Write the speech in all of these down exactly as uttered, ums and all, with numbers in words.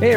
Hey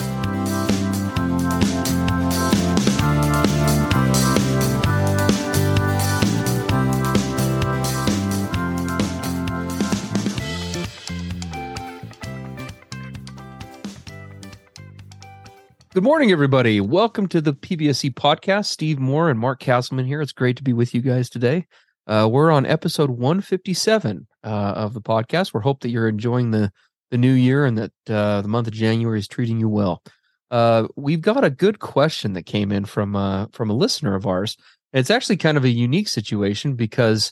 Good morning, everybody. Welcome to the P B S C podcast. Steve Moore and Mark Castleman here. It's great to be with you guys today. Uh, we're on episode one fifty-seven uh, of the podcast. We hope that you're enjoying the, the new year and that uh, the month of January is treating you well. Uh, we've got a good question that came in from uh, from a listener of ours. And it's actually kind of a unique situation because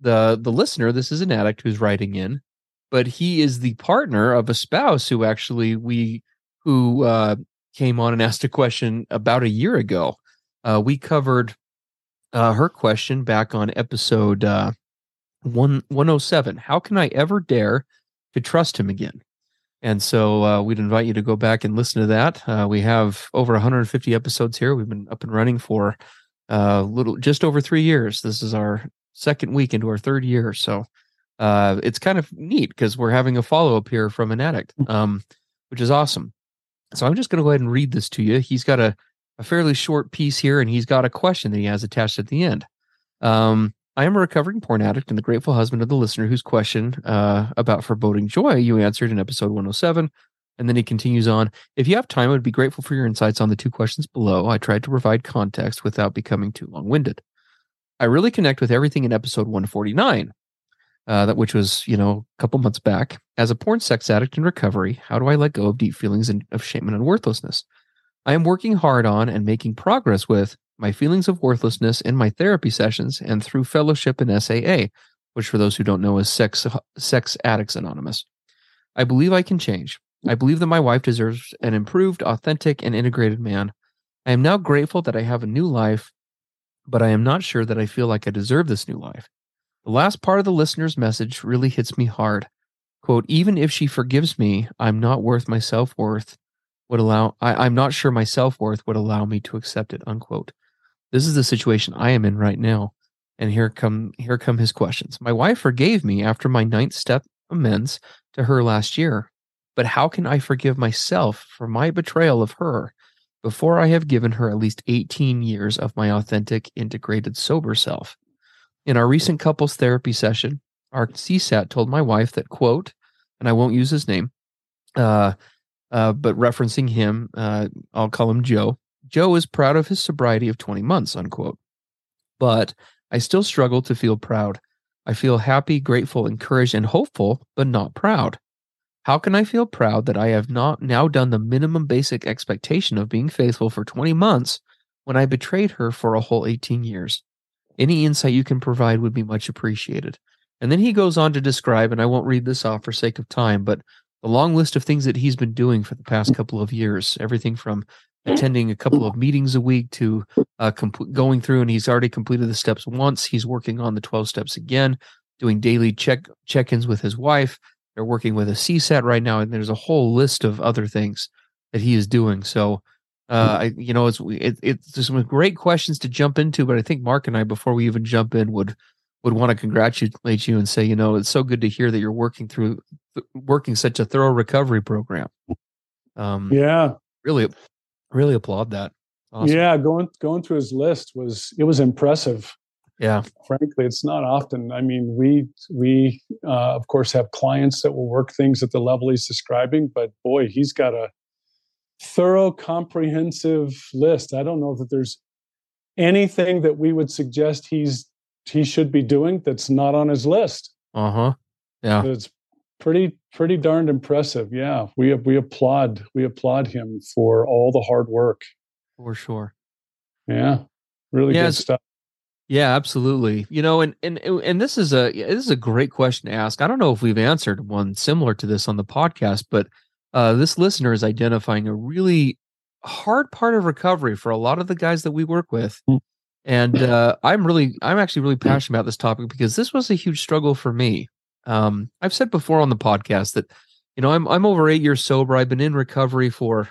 the the listener, this is an addict who's writing in, but he is the partner of a spouse who actually we who uh, came on and asked a question about a year ago. Uh, we covered uh, her question back on episode uh, one oh seven. How can I ever dare to trust him again? And so uh, we'd invite you to go back and listen to that. Uh, we have over one hundred fifty episodes here. We've been up and running for uh, little, just over three years. This is our second week into our third year. So uh, it's kind of neat because we're having a follow-up here from an addict, um, which is awesome. So I'm just going to go ahead and read this to you. He's got a, a fairly short piece here, and he's got a question that he has attached at the end. Um, I am a recovering porn addict and the grateful husband of the listener whose question uh, about foreboding joy you answered in episode one oh seven. And then he continues on, if you have time, I would be grateful for your insights on the two questions below. I tried to provide context without becoming too long-winded. I really connect with everything in episode one forty-nine. Uh, that which was, you know, a couple months back. As a porn sex addict in recovery, how do I let go of deep feelings and of shame and worthlessness? I am working hard on and making progress with my feelings of worthlessness in my therapy sessions and through fellowship in S A A, which for those who don't know is Sex Sex Addicts Anonymous. I believe I can change. I believe that my wife deserves an improved, authentic, and integrated man. I am now grateful that I have a new life, but I am not sure that I feel like I deserve this new life. The last part of the listener's message really hits me hard. Quote, even if she forgives me, I'm not worth my self-worth would allow, I, I'm not sure my self-worth would allow me to accept it, unquote. This is the situation I am in right now. And here come, here come his questions. My wife forgave me after my ninth step amends to her last year, but how can I forgive myself for my betrayal of her before I have given her at least eighteen years of my authentic, integrated, sober self? In our recent couples therapy session, our C SAT told my wife that, quote, and I won't use his name, uh, uh, but referencing him, uh, I'll call him Joe. Joe is proud of his sobriety of twenty months, unquote. But I still struggle to feel proud. I feel happy, grateful, encouraged, and hopeful, but not proud. How can I feel proud that I have not now done the minimum basic expectation of being faithful for twenty months when I betrayed her for a whole eighteen years? Any insight you can provide would be much appreciated. And then he goes on to describe, and I won't read this off for sake of time, but the long list of things that he's been doing for the past couple of years, everything from attending a couple of meetings a week to uh, comp- going through, and he's already completed the steps once. He's working on the twelve steps again, doing daily check check-ins with his wife, They're working with a C SAT right now, and there's a whole list of other things that he is doing. So, uh, I, you know, it's it, it's there's some great questions to jump into, but I think Mark and I, before we even jump in, would would want to congratulate you and say, you know, it's so good to hear that you're working through working such a thorough recovery program. Um, yeah, really, really applaud that. Awesome. Yeah, going going through his list was it was impressive. Yeah, frankly, it's not often. I mean, we we uh, of course have clients that will work things at the level he's describing, but boy, he's got a thorough, comprehensive list. I don't know that there's anything that we would suggest he's he should be doing that's not on his list. Uh huh. Yeah, but it's pretty pretty darned impressive. Yeah, we we applaud we applaud him for all the hard work. For sure. Yeah, really yeah, good stuff. Yeah, absolutely. You know, and and and this is a this is a great question to ask. I don't know if we've answered one similar to this on the podcast, but uh, this listener is identifying a really hard part of recovery for a lot of the guys that we work with. And uh, I'm really I'm actually really passionate about this topic because this was a huge struggle for me. Um, I've said before on the podcast that, you know, I'm I'm over eight years sober. I've been in recovery for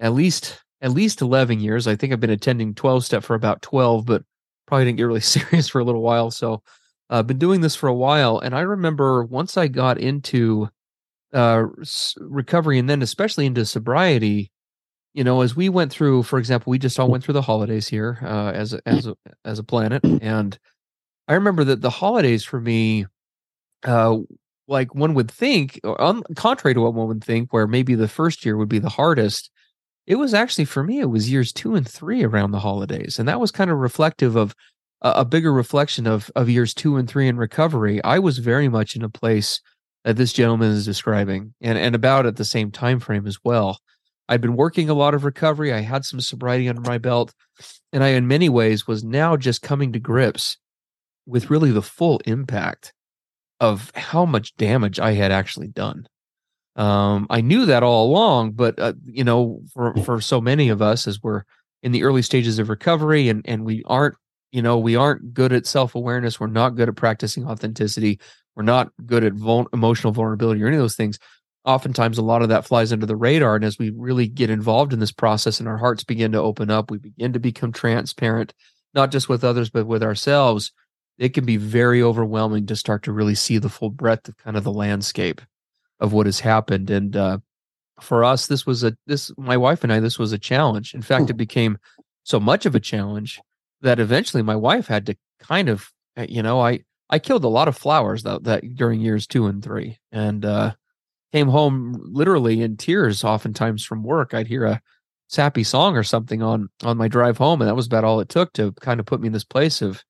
at least. At least eleven years. I think I've been attending twelve-step for about twelve, but probably didn't get really serious for a little while. So I've uh, been doing this for a while. And I remember once I got into uh, recovery and then especially into sobriety, you know, as we went through, for example, we just all went through the holidays here uh, as, a, as, a, as a planet. And I remember that the holidays for me, uh, like one would think, or on, contrary to what one would think, where maybe the first year would be the hardest, it was actually, for me, it was years two and three around the holidays. And that was kind of reflective of uh, a bigger reflection of of years two and three in recovery. I was very much in a place that this gentleman is describing and, and about at the same time frame as well. I'd been working a lot of recovery. I had some sobriety under my belt. And I, in many ways, was now just coming to grips with really the full impact of how much damage I had actually done. Um, I knew that all along, but, uh, you know, for, for so many of us as we're in the early stages of recovery and, and we aren't, you know, we aren't good at self-awareness. We're not good at practicing authenticity. We're not good at vul- emotional vulnerability or any of those things. Oftentimes a lot of that flies under the radar. And as we really get involved in this process and our hearts begin to open up, we begin to become transparent, not just with others, but with ourselves. It can be very overwhelming to start to really see the full breadth of kind of the landscape of what has happened. And uh, for us, this was a, this, my wife and I, this was a challenge. In fact, it became so much of a challenge that eventually my wife had to kind of, you know, I, I killed a lot of flowers that, that during years two and three and uh, came home literally in tears. Oftentimes from work, I'd hear a sappy song or something on, on my drive home. And that was about all it took to kind of put me in this place of,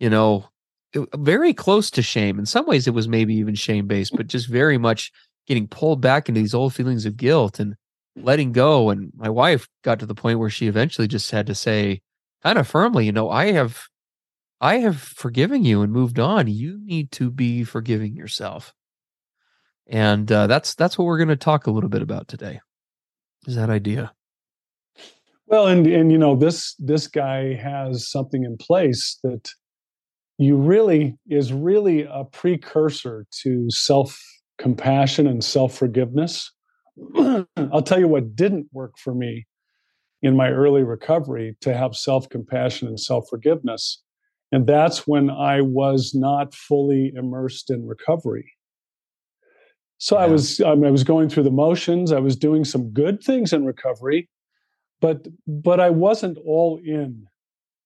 you know, it, very close to shame. In some ways it was maybe even shame based, but just very much getting pulled back into these old feelings of guilt and letting go. And my wife got to the point where she eventually just had to say kind of firmly, you know, I have, I have forgiven you and moved on. You need to be forgiving yourself. And uh, that's, that's what we're going to talk a little bit about today, is that idea. Well, and, and, you know, this, this guy has something in place that you really is really a precursor to self compassion and self-forgiveness. I'll tell you what didn't work for me in my early recovery to have self-compassion and self-forgiveness. And that's when I was not fully immersed in recovery. So yeah. I was, I mean, I was going through the motions. I was doing some good things in recovery, but, but I wasn't all in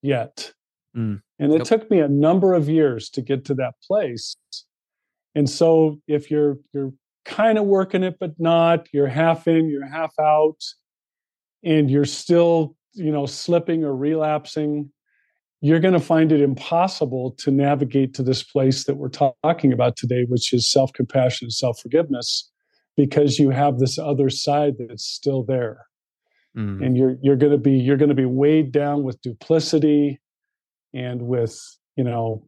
yet. Mm. And it yep. took me a number of years to get to that place. And so if you're you're kind of working it, but not, you're half in, you're half out, and you're still, you know, slipping or relapsing, you're going to find it impossible to navigate to this place that we're talk- talking about today, which is self-compassion and self-forgiveness, because you have this other side that's still there. Mm. And you're you're going to be you're going to be weighed down with duplicity and with, you know,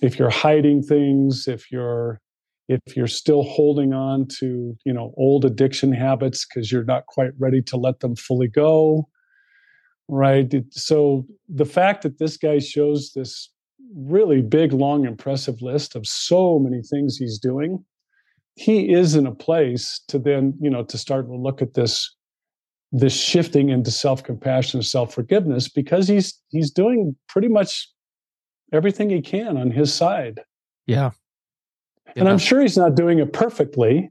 if you're hiding things, if you're if you're still holding on to, you know, old addiction habits because you're not quite ready to let them fully go, right? So the fact that this guy shows this really big, long, impressive list of so many things he's doing he is in a place to then, you know, to start to look at this, this shifting into self-compassion and self-forgiveness, because he's, he's doing pretty much everything he can on his side. Yeah. yeah. And I'm sure he's not doing it perfectly.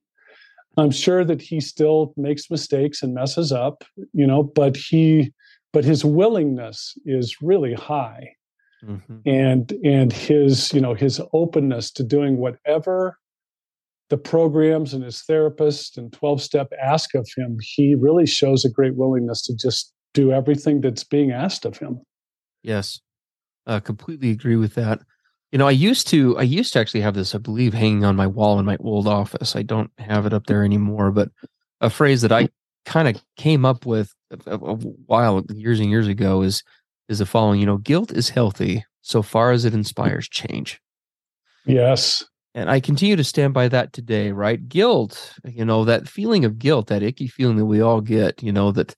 I'm sure that he still makes mistakes and messes up, you know, but he, but his willingness is really high. Mm-hmm. And, and his, you know, his openness to doing whatever the programs and his therapist and twelve step ask of him, he really shows a great willingness to just do everything that's being asked of him. Yes. Uh, completely agree with that. You know, I used to, I used to actually have this, I believe, hanging on my wall in my old office. I don't have it up there anymore, but a phrase that I kind of came up with a, a while, years and years ago is, is the following, you know, guilt is healthy so far as it inspires change. Yes. And I continue to stand by that today, right? Guilt, you know, that feeling of guilt, that icky feeling that we all get, you know, that,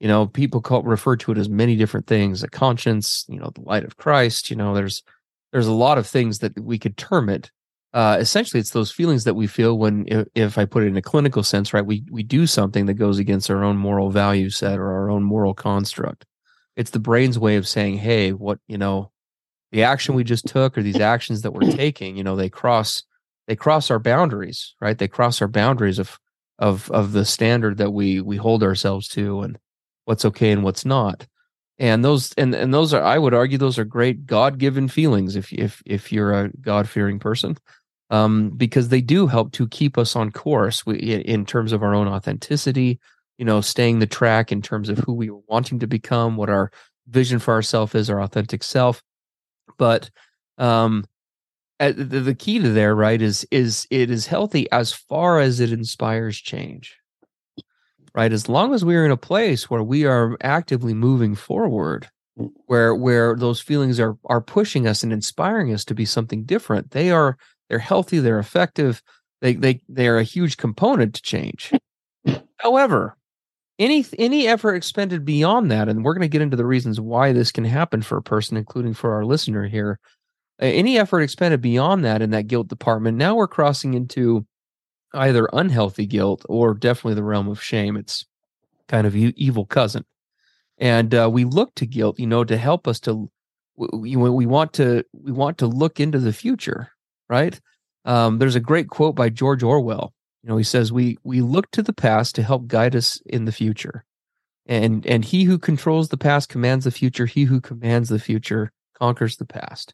you know, people call, refer to it as many different things, a conscience, you know, the light of Christ, you know, there's, there's a lot of things that we could term it. Uh, essentially, it's those feelings that we feel when, if, if I put it in a clinical sense, right, we we do something that goes against our own moral value set or our own moral construct. It's the brain's way of saying, hey, what, you know, the action we just took or these actions that we're taking, you know, they cross, they cross our boundaries, right? They cross our boundaries of of of the standard that we we hold ourselves to and what's okay and what's not. And those and, and those are, I would argue, those are great God-given feelings if if if you're a God-fearing person, um, because they do help to keep us on course we, in terms of our own authenticity, you know, staying the track in terms of who we were wanting to become, what our vision for ourselves is, our authentic self. But um, the key to there, right, is is it is healthy as far as it inspires change. Right, as long as we're in a place where we are actively moving forward, where where those feelings are are pushing us and inspiring us to be something different, they are they're healthy, they're effective, they they they are a huge component to change. However, any any effort expended beyond that, and we're going to get into the reasons why this can happen for a person, including for our listener here, any effort expended beyond that in that guilt department, now we're crossing into either unhealthy guilt or definitely the realm of shame. It's kind of e- evil cousin. And uh, we look to guilt, you know, to help us to, we, we want to, we want to look into the future, right? Um, there's a great quote by George Orwell. You know, he says, we, we look to the past to help guide us in the future. And, and he who controls the past commands the future. He who commands the future conquers the past.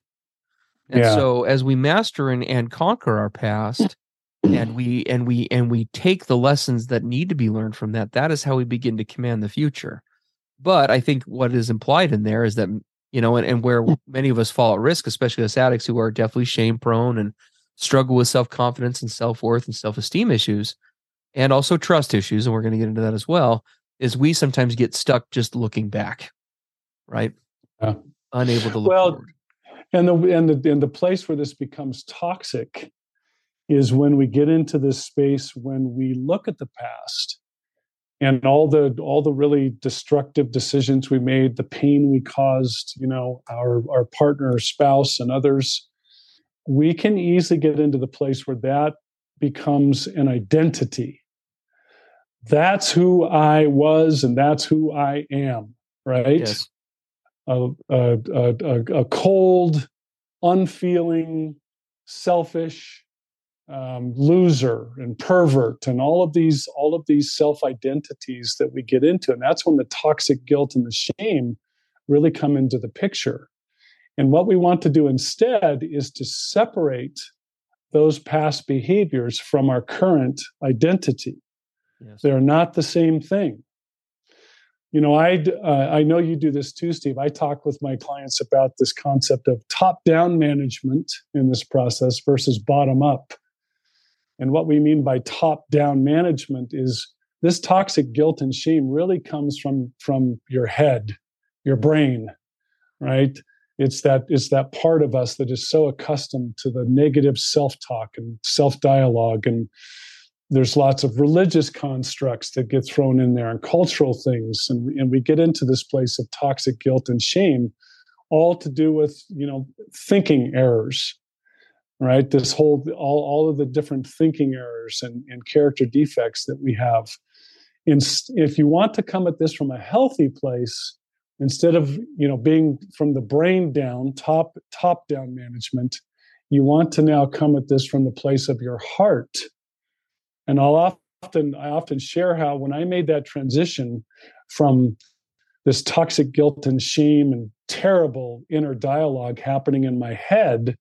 And yeah. So as we master and, and conquer our past, And we and we and we take the lessons that need to be learned from that. That is how we begin to command the future. But I think what is implied in there is that, you know, and, and where many of us fall at risk, especially us addicts who are definitely shame prone and struggle with self-confidence and self-worth and self-esteem issues, and also trust issues, and we're going to get into that as well, is we sometimes get stuck just looking back, right? Yeah. Unable to look well, forward. And the and the and the place where this becomes toxic is when we get into this space, when we look at the past and all the all the really destructive decisions we made, the pain we caused, you know, our, our partner, our spouse, and others, we can easily get into the place where that becomes an identity. That's who I was, and that's who I am, right? Yes. A, a, a, a cold, unfeeling, selfish, Um, loser and pervert and all of these, all of these self-identities that we get into. And that's when the toxic guilt and the shame really come into the picture. And what we want to do instead is to separate those past behaviors from our current identity. Yes. They're not the same thing. You know, I, uh, I know you do this too, Steve. I talk with my clients about this concept of top-down management in this process versus bottom-up. And what we mean by top-down management is this toxic guilt and shame really comes from, from your head, your brain, right? It's that, it's that part of us that is so accustomed to the negative self-talk and self-dialogue. And there's lots of religious constructs that get thrown in there and cultural things. And, and we get into this place of toxic guilt and shame, all to do with, you know, thinking errors. right? This whole, all, all of the different thinking errors and, and character defects that we have. And if you want to come at this from a healthy place, instead of, you know, being from the brain down, top, top down management, you want to now come at this from the place of your heart. And I'll often, I often share how when I made that transition from this toxic guilt and shame and terrible inner dialogue happening in my head,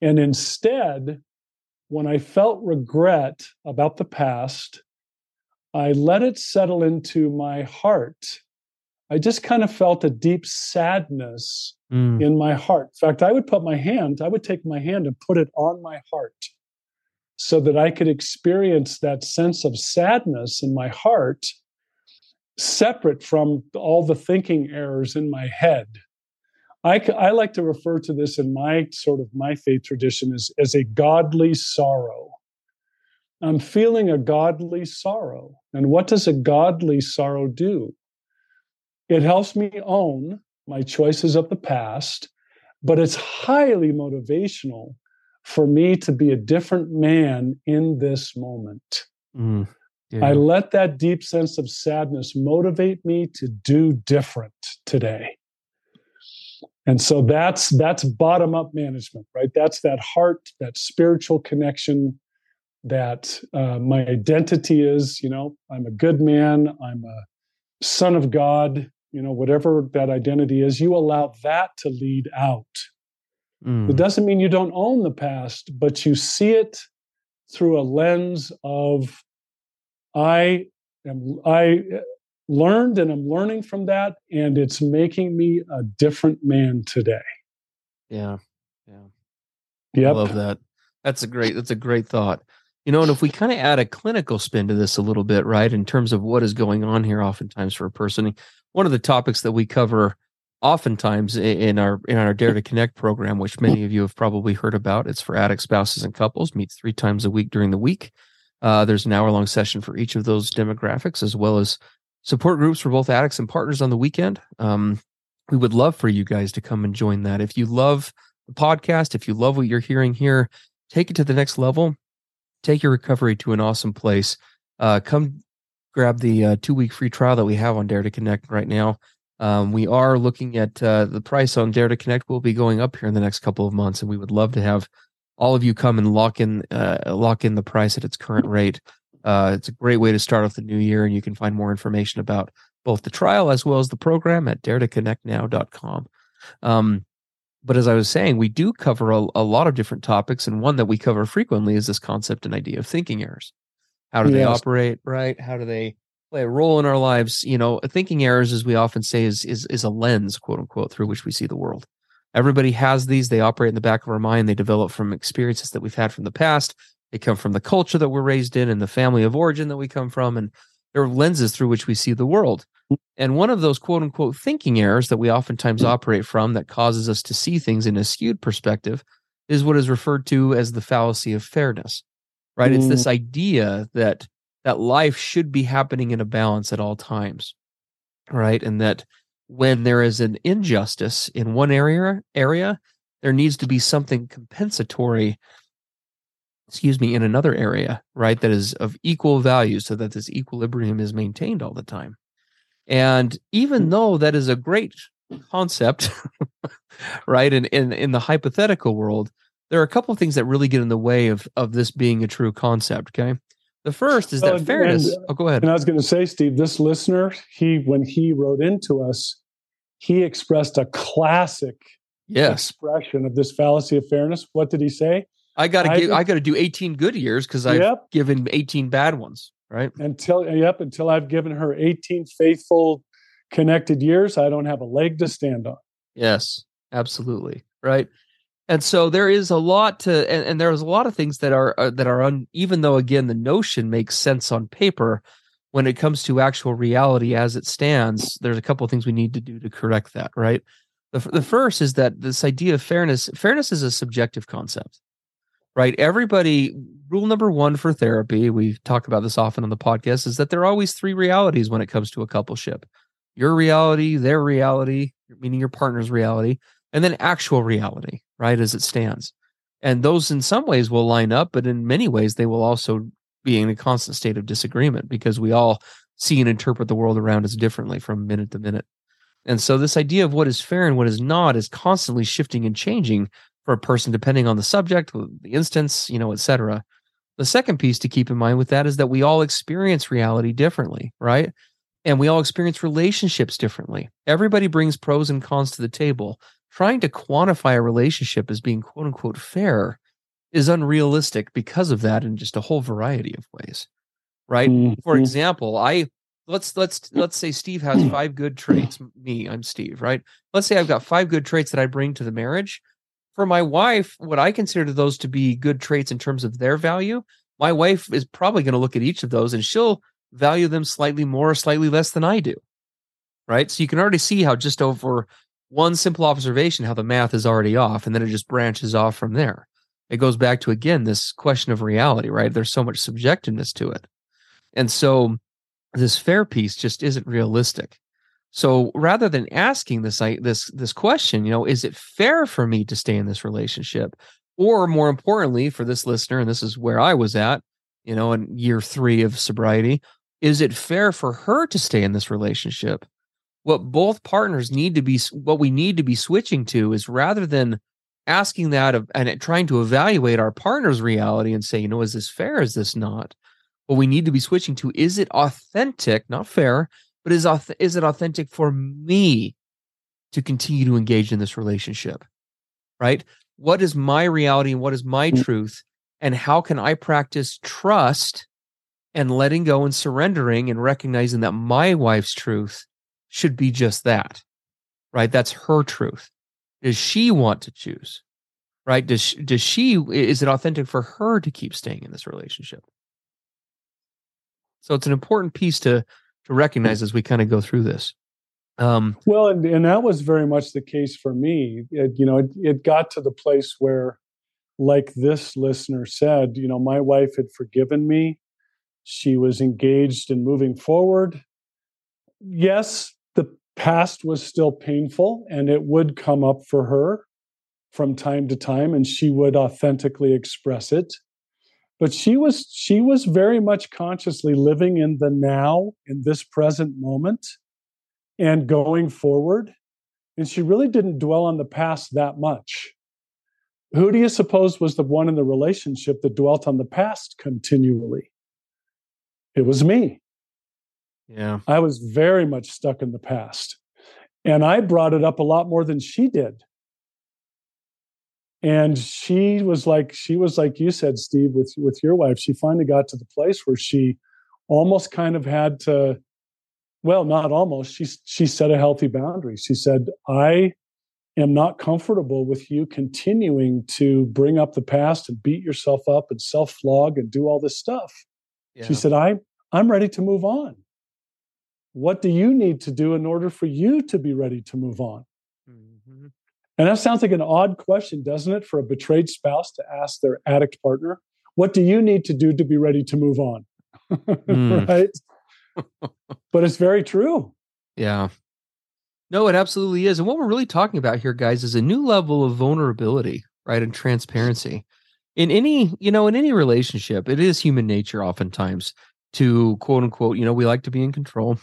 and instead, when I felt regret about the past, I let it settle into my heart. I just kind of felt a deep sadness mm. in my heart. In fact, I would put my hand, I would take my hand and put it on my heart so that I could experience that sense of sadness in my heart, separate from all the thinking errors in my head. I, I like to refer to this in my sort of my faith tradition as, as a godly sorrow. I'm feeling a godly sorrow. And what does a godly sorrow do? It helps me own my choices of the past, but it's highly motivational for me to be a different man in this moment. Mm, yeah. I let that deep sense of sadness motivate me to do different today. And so that's that's bottom-up management, right? That's that heart, that spiritual connection that uh, my identity is, you know, I'm a good man, I'm a son of God, you know, whatever that identity is, you allow that to lead out. Mm. It doesn't mean you don't own the past, but you see it through a lens of, I am, I learned and I'm learning from that, and it's making me a different man today. Yeah. Yeah. Yep. I love that. That's a great, that's a great thought. You know, and if we kind of add a clinical spin to this a little bit, right, in terms of what is going on here oftentimes for a person, one of the topics that we cover oftentimes in our in our Dare to Connect program, which many of you have probably heard about, it's for addicts, spouses, and couples, meets three times a week during the week. Uh, there's an hour-long session for each of those demographics, as well as support groups for both addicts and partners on the weekend. Um, we would love for you guys to come and join that. If you love the podcast, if you love what you're hearing here, take it to the next level. Take your recovery to an awesome place. Uh, come grab the uh, two-week free trial that we have on Dare to Connect right now. Um, we are looking at uh, the price on Dare to Connect will be going up here in the next couple of months, and we would love to have all of you come and lock in uh, lock in the price at its current rate. Uh, it's a great way to start off the new year, and you can find more information about both the trial as well as the program at dare to connect now dot com. Um, But as I was saying, we do cover a, a lot of different topics, and one that we cover frequently is this concept and idea of thinking errors. How do yes. they operate, right? How do they play a role in our lives? You know, thinking errors, as we often say, is is is a lens, quote unquote, through which we see the world. Everybody has these. They operate in the back of our mind. They develop from experiences that we've had from the past. They come from the culture that we're raised in and the family of origin that we come from, and there are lenses through which we see the world. And one of those quote-unquote thinking errors that we oftentimes operate from that causes us to see things in a skewed perspective is what is referred to as the fallacy of fairness, right? Mm. It's this idea that that life should be happening in a balance at all times, right? And that when there is an injustice in one area, area, there needs to be something compensatory, excuse me, in another area, right, that is of equal value so that this equilibrium is maintained all the time. And even though that is a great concept, right, in, in, in the hypothetical world, there are a couple of things that really get in the way of, of this being a true concept, okay? The first is that uh, fairness. And, oh, go ahead. And I was going to say, Steve, this listener, he when he wrote into us, he expressed a classic yes. expression of this fallacy of fairness. What did he say? I got to give. I got to do eighteen good years because I've yep. given eighteen bad ones. Right. Until yep, until I've given her eighteen faithful, connected years, I don't have a leg to stand on. Yes, absolutely. Right. And so there is a lot to, and, and there is a lot of things that are uh, that are un, even though again the notion makes sense on paper, when it comes to actual reality as it stands, there's a couple of things we need to do to correct that. Right. The the first is that this idea of fairness. Fairness is a subjective concept. Right. Everybody, rule number one for therapy, we talk about this often on the podcast, is that there are always three realities when it comes to a coupleship. Your reality, their reality, meaning your partner's reality, and then actual reality, right, as it stands. And those in some ways will line up, but in many ways they will also be in a constant state of disagreement because we all see and interpret the world around us differently from minute to minute. And so this idea of what is fair and what is not is constantly shifting and changing for a person depending on the subject, the instance, you know, et cetera. The second piece to keep in mind with that is that we all experience reality differently, right? And we all experience relationships differently. Everybody brings pros and cons to the table. Trying to quantify a relationship as being quote unquote fair is unrealistic because of that in just a whole variety of ways, right? Mm-hmm. For example, I let's let's let's say Steve has five good traits. Me, I'm Steve, right? Let's say I've got five good traits that I bring to the marriage. For my wife, what I consider those to be good traits in terms of their value, my wife is probably going to look at each of those and she'll value them slightly more or slightly less than I do, right? So you can already see how just over one simple observation, how the math is already off, and then it just branches off from there. It goes back to, again, this question of reality, right? There's so much subjectiveness to it. And so this fair piece just isn't realistic. So rather than asking this, this, this question, you know, is it fair for me to stay in this relationship? Or more importantly, for this listener, and this is where I was at, you know, in year three of sobriety, is it fair for her to stay in this relationship? What both partners need to be, what we need to be switching to is rather than asking that of, and trying to evaluate our partner's reality and say, you know, is this fair? Is this not? What we need to be switching to, is it authentic, not fair, but is, is it authentic for me to continue to engage in this relationship, right? What is my reality and what is my truth? And how can I practice trust and letting go and surrendering and recognizing that my wife's truth should be just that, right? That's her truth. Does she want to choose, right? Does she, does she, is it authentic for her to keep staying in this relationship? So it's an important piece to to recognize as we kind of go through this. Um, well, and, and that was very much the case for me. It, you know, it, it got to the place where, like this listener said, you know, my wife had forgiven me. She was engaged in moving forward. Yes, the past was still painful and it would come up for her from time to time and she would authentically express it. But she was she was very much consciously living in the now, in this present moment and going forward. And she really didn't dwell on the past that much. Who do you suppose was the one in the relationship that dwelt on the past continually? It was me. Yeah, I was very much stuck in the past. And I brought it up a lot more than she did. And she was like, she was like you said, Steve, with, with your wife, she finally got to the place where she almost kind of had to, well, not almost, she, she set a healthy boundary. She said, I am not comfortable with you continuing to bring up the past and beat yourself up and self-flog and do all this stuff. Yeah. She said, I, I'm ready to move on. What do you need to do in order for you to be ready to move on? Mm-hmm. And that sounds like an odd question, doesn't it, for a betrayed spouse to ask their addict partner, what do you need to do to be ready to move on? Mm. Right? But it's very true. Yeah. No, it absolutely is. And what we're really talking about here, guys, is a new level of vulnerability, right, and transparency. In any, you know, in any relationship, it is human nature oftentimes to, quote unquote, you know, we like to be in control.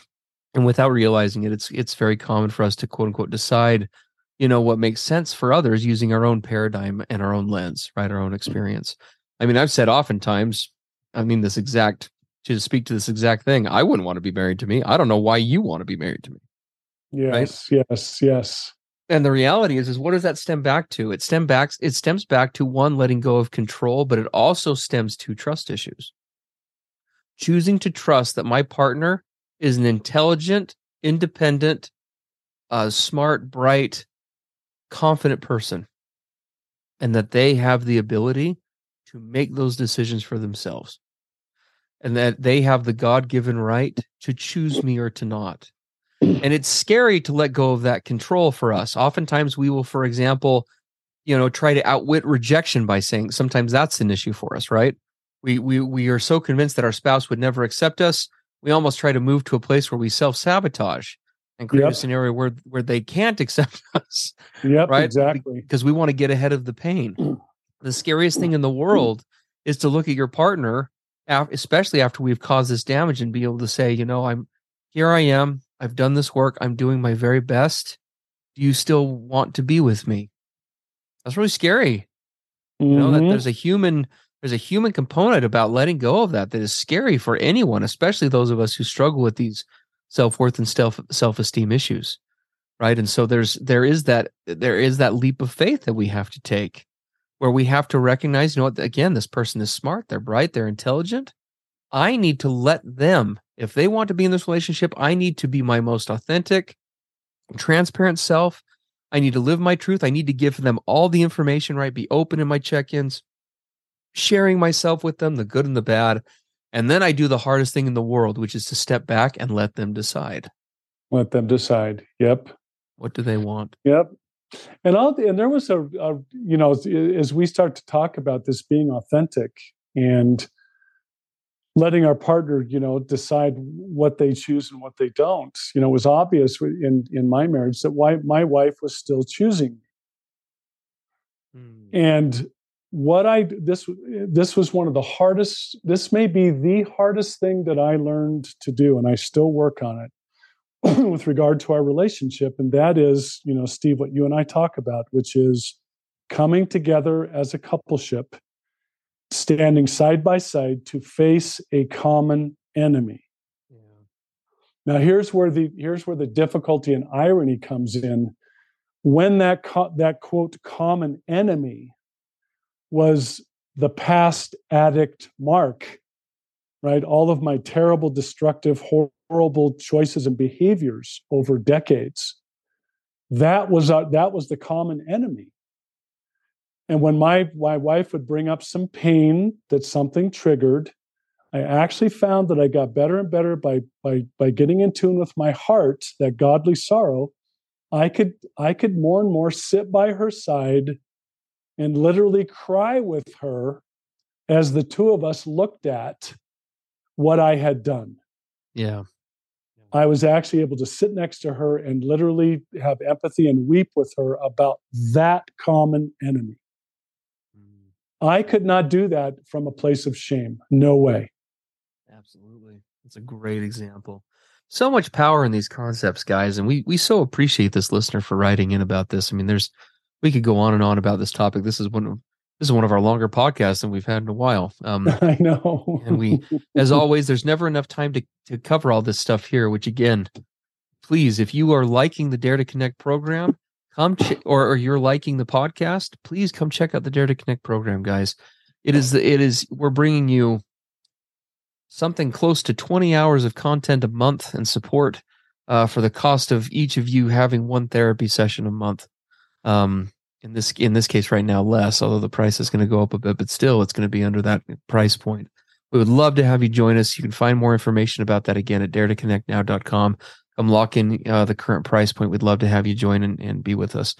And without realizing it, it's it's very common for us to, quote unquote, decide, you know, what makes sense for others using our own paradigm and our own lens, right? Our own experience. I mean, I've said oftentimes, I mean, this exact, to speak to this exact thing, I wouldn't want to be married to me. I don't know why you want to be married to me. Yes, right? yes, yes. And the reality is, is what does that stem back to? It stem back, it stems back to one, letting go of control, but it also stems to trust issues. Choosing to trust that my partner is an intelligent, independent, uh, smart, bright, confident person, and that they have the ability to make those decisions for themselves, and that they have the God-given right to choose me or to not. And it's scary to let go of that control for us. Oftentimes we will, for example, you know, try to outwit rejection by saying, sometimes that's an issue for us, right? We, we, we are so convinced that our spouse would never accept us, we almost try to move to a place where we self-sabotage and create yep. a scenario where, where they can't accept us. Yep, right? Exactly. Because we want to get ahead of the pain, The scariest thing in the world is to look at your partner, especially after we've caused this damage, and be able to say, you know, I'm here I am. I've done this work. I'm doing my very best. Do you still want to be with me? That's really scary. Mm-hmm. You know, that there's a human, there's a human component about letting go of that that is scary for anyone, especially those of us who struggle with these self-worth and self self-esteem issues, right? And so there's there is that there is that leap of faith that we have to take, where we have to recognize, you know what, again, this person is smart, they're bright, they're intelligent. I need to let them, if they want to be in this relationship, I need to be my most authentic, transparent self. I need to live my truth. I need to give them all the information, right? Be open in my check-ins, sharing myself with them, the good and the bad. And then I do the hardest thing in the world, which is to step back and let them decide. Let them decide. Yep. What do they want? Yep. And all, and there was a, a, you know, as, as we start to talk about this being authentic and letting our partner, you know, decide what they choose and what they don't. You know, it was obvious in, in my marriage that why my wife was still choosing. Hmm. And what I, this, this was one of the hardest, this may be the hardest thing that I learned to do, and I still work on it with regard to our relationship. And that is, you know, Steve, what you and I talk about, which is coming together as a coupleship, standing side by side to face a common enemy. Yeah. Now, here's where the here's where the difficulty and irony comes in. When that co- that quote common enemy was the past addict Mark, right? All of my terrible, destructive, horrible choices and behaviors over decades. That was uh, that was the common enemy. And when my, my wife would bring up some pain that something triggered, I actually found that I got better and better by by by getting in tune with my heart, that godly sorrow. I could I could more and more sit by her side and literally cry with her as the two of us looked at what I had done. Yeah. I was actually able to sit next to her and literally have empathy and weep with her about that common enemy. I could not do that from a place of shame. No way. Absolutely. That's a great example. So much power in these concepts, guys. And we we so appreciate this listener for writing in about this. I mean, there's we could go on and on about this topic. This is one of this is one of our longer podcasts than we've had in a while. Um, I know. And we, as always, there's never enough time to, to cover all this stuff here, which again, please, if you are liking the Dare to Connect program, Come ch- or, or you're liking the podcast, please come check out the Dare to Connect program, guys. It is the, it is we're bringing you something close to twenty hours of content a month and support uh, for the cost of each of you having one therapy session a month. Um, in this in this case, right now, less, although the price is going to go up a bit, but still, it's going to be under that price point. We would love to have you join us. You can find more information about that again at dare to connect now dot com. Come lock in uh, the current price point. We'd love to have you join and, and be with us.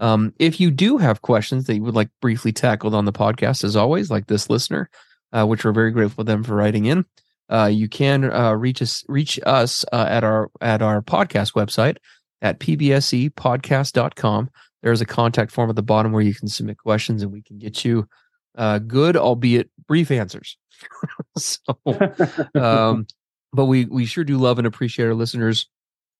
Um, if you do have questions that you would like briefly tackled on the podcast, as always, like this listener, uh, which we're very grateful to them for writing in, uh, you can uh, reach us reach us uh, at our at our podcast website at p b s c podcast dot com. There's a contact form at the bottom where you can submit questions, and we can get you uh, good, albeit brief, answers. so, um, but we we sure do love and appreciate our listeners.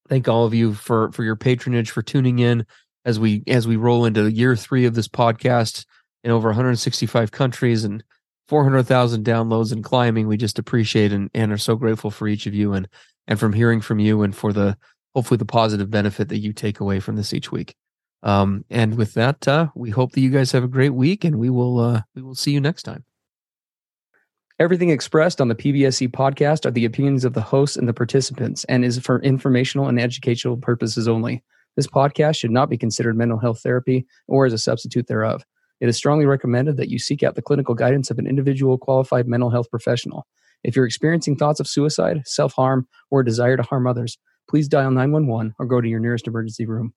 Thank all of you for, for your patronage, for tuning in as we as we roll into year three of this podcast in over one hundred sixty-five countries and four hundred thousand downloads and climbing. We just appreciate and, and are so grateful for each of you and and from hearing from you and for the hopefully the positive benefit that you take away from this each week. Um, and with that, uh, we hope that you guys have a great week, and we will uh, we will see you next time. Everything expressed on the P B S C podcast are the opinions of the hosts and the participants and is for informational and educational purposes only. This podcast should not be considered mental health therapy or as a substitute thereof. It is strongly recommended that you seek out the clinical guidance of an individual qualified mental health professional. If you're experiencing thoughts of suicide, self-harm, or a desire to harm others, please dial nine one one or go to your nearest emergency room.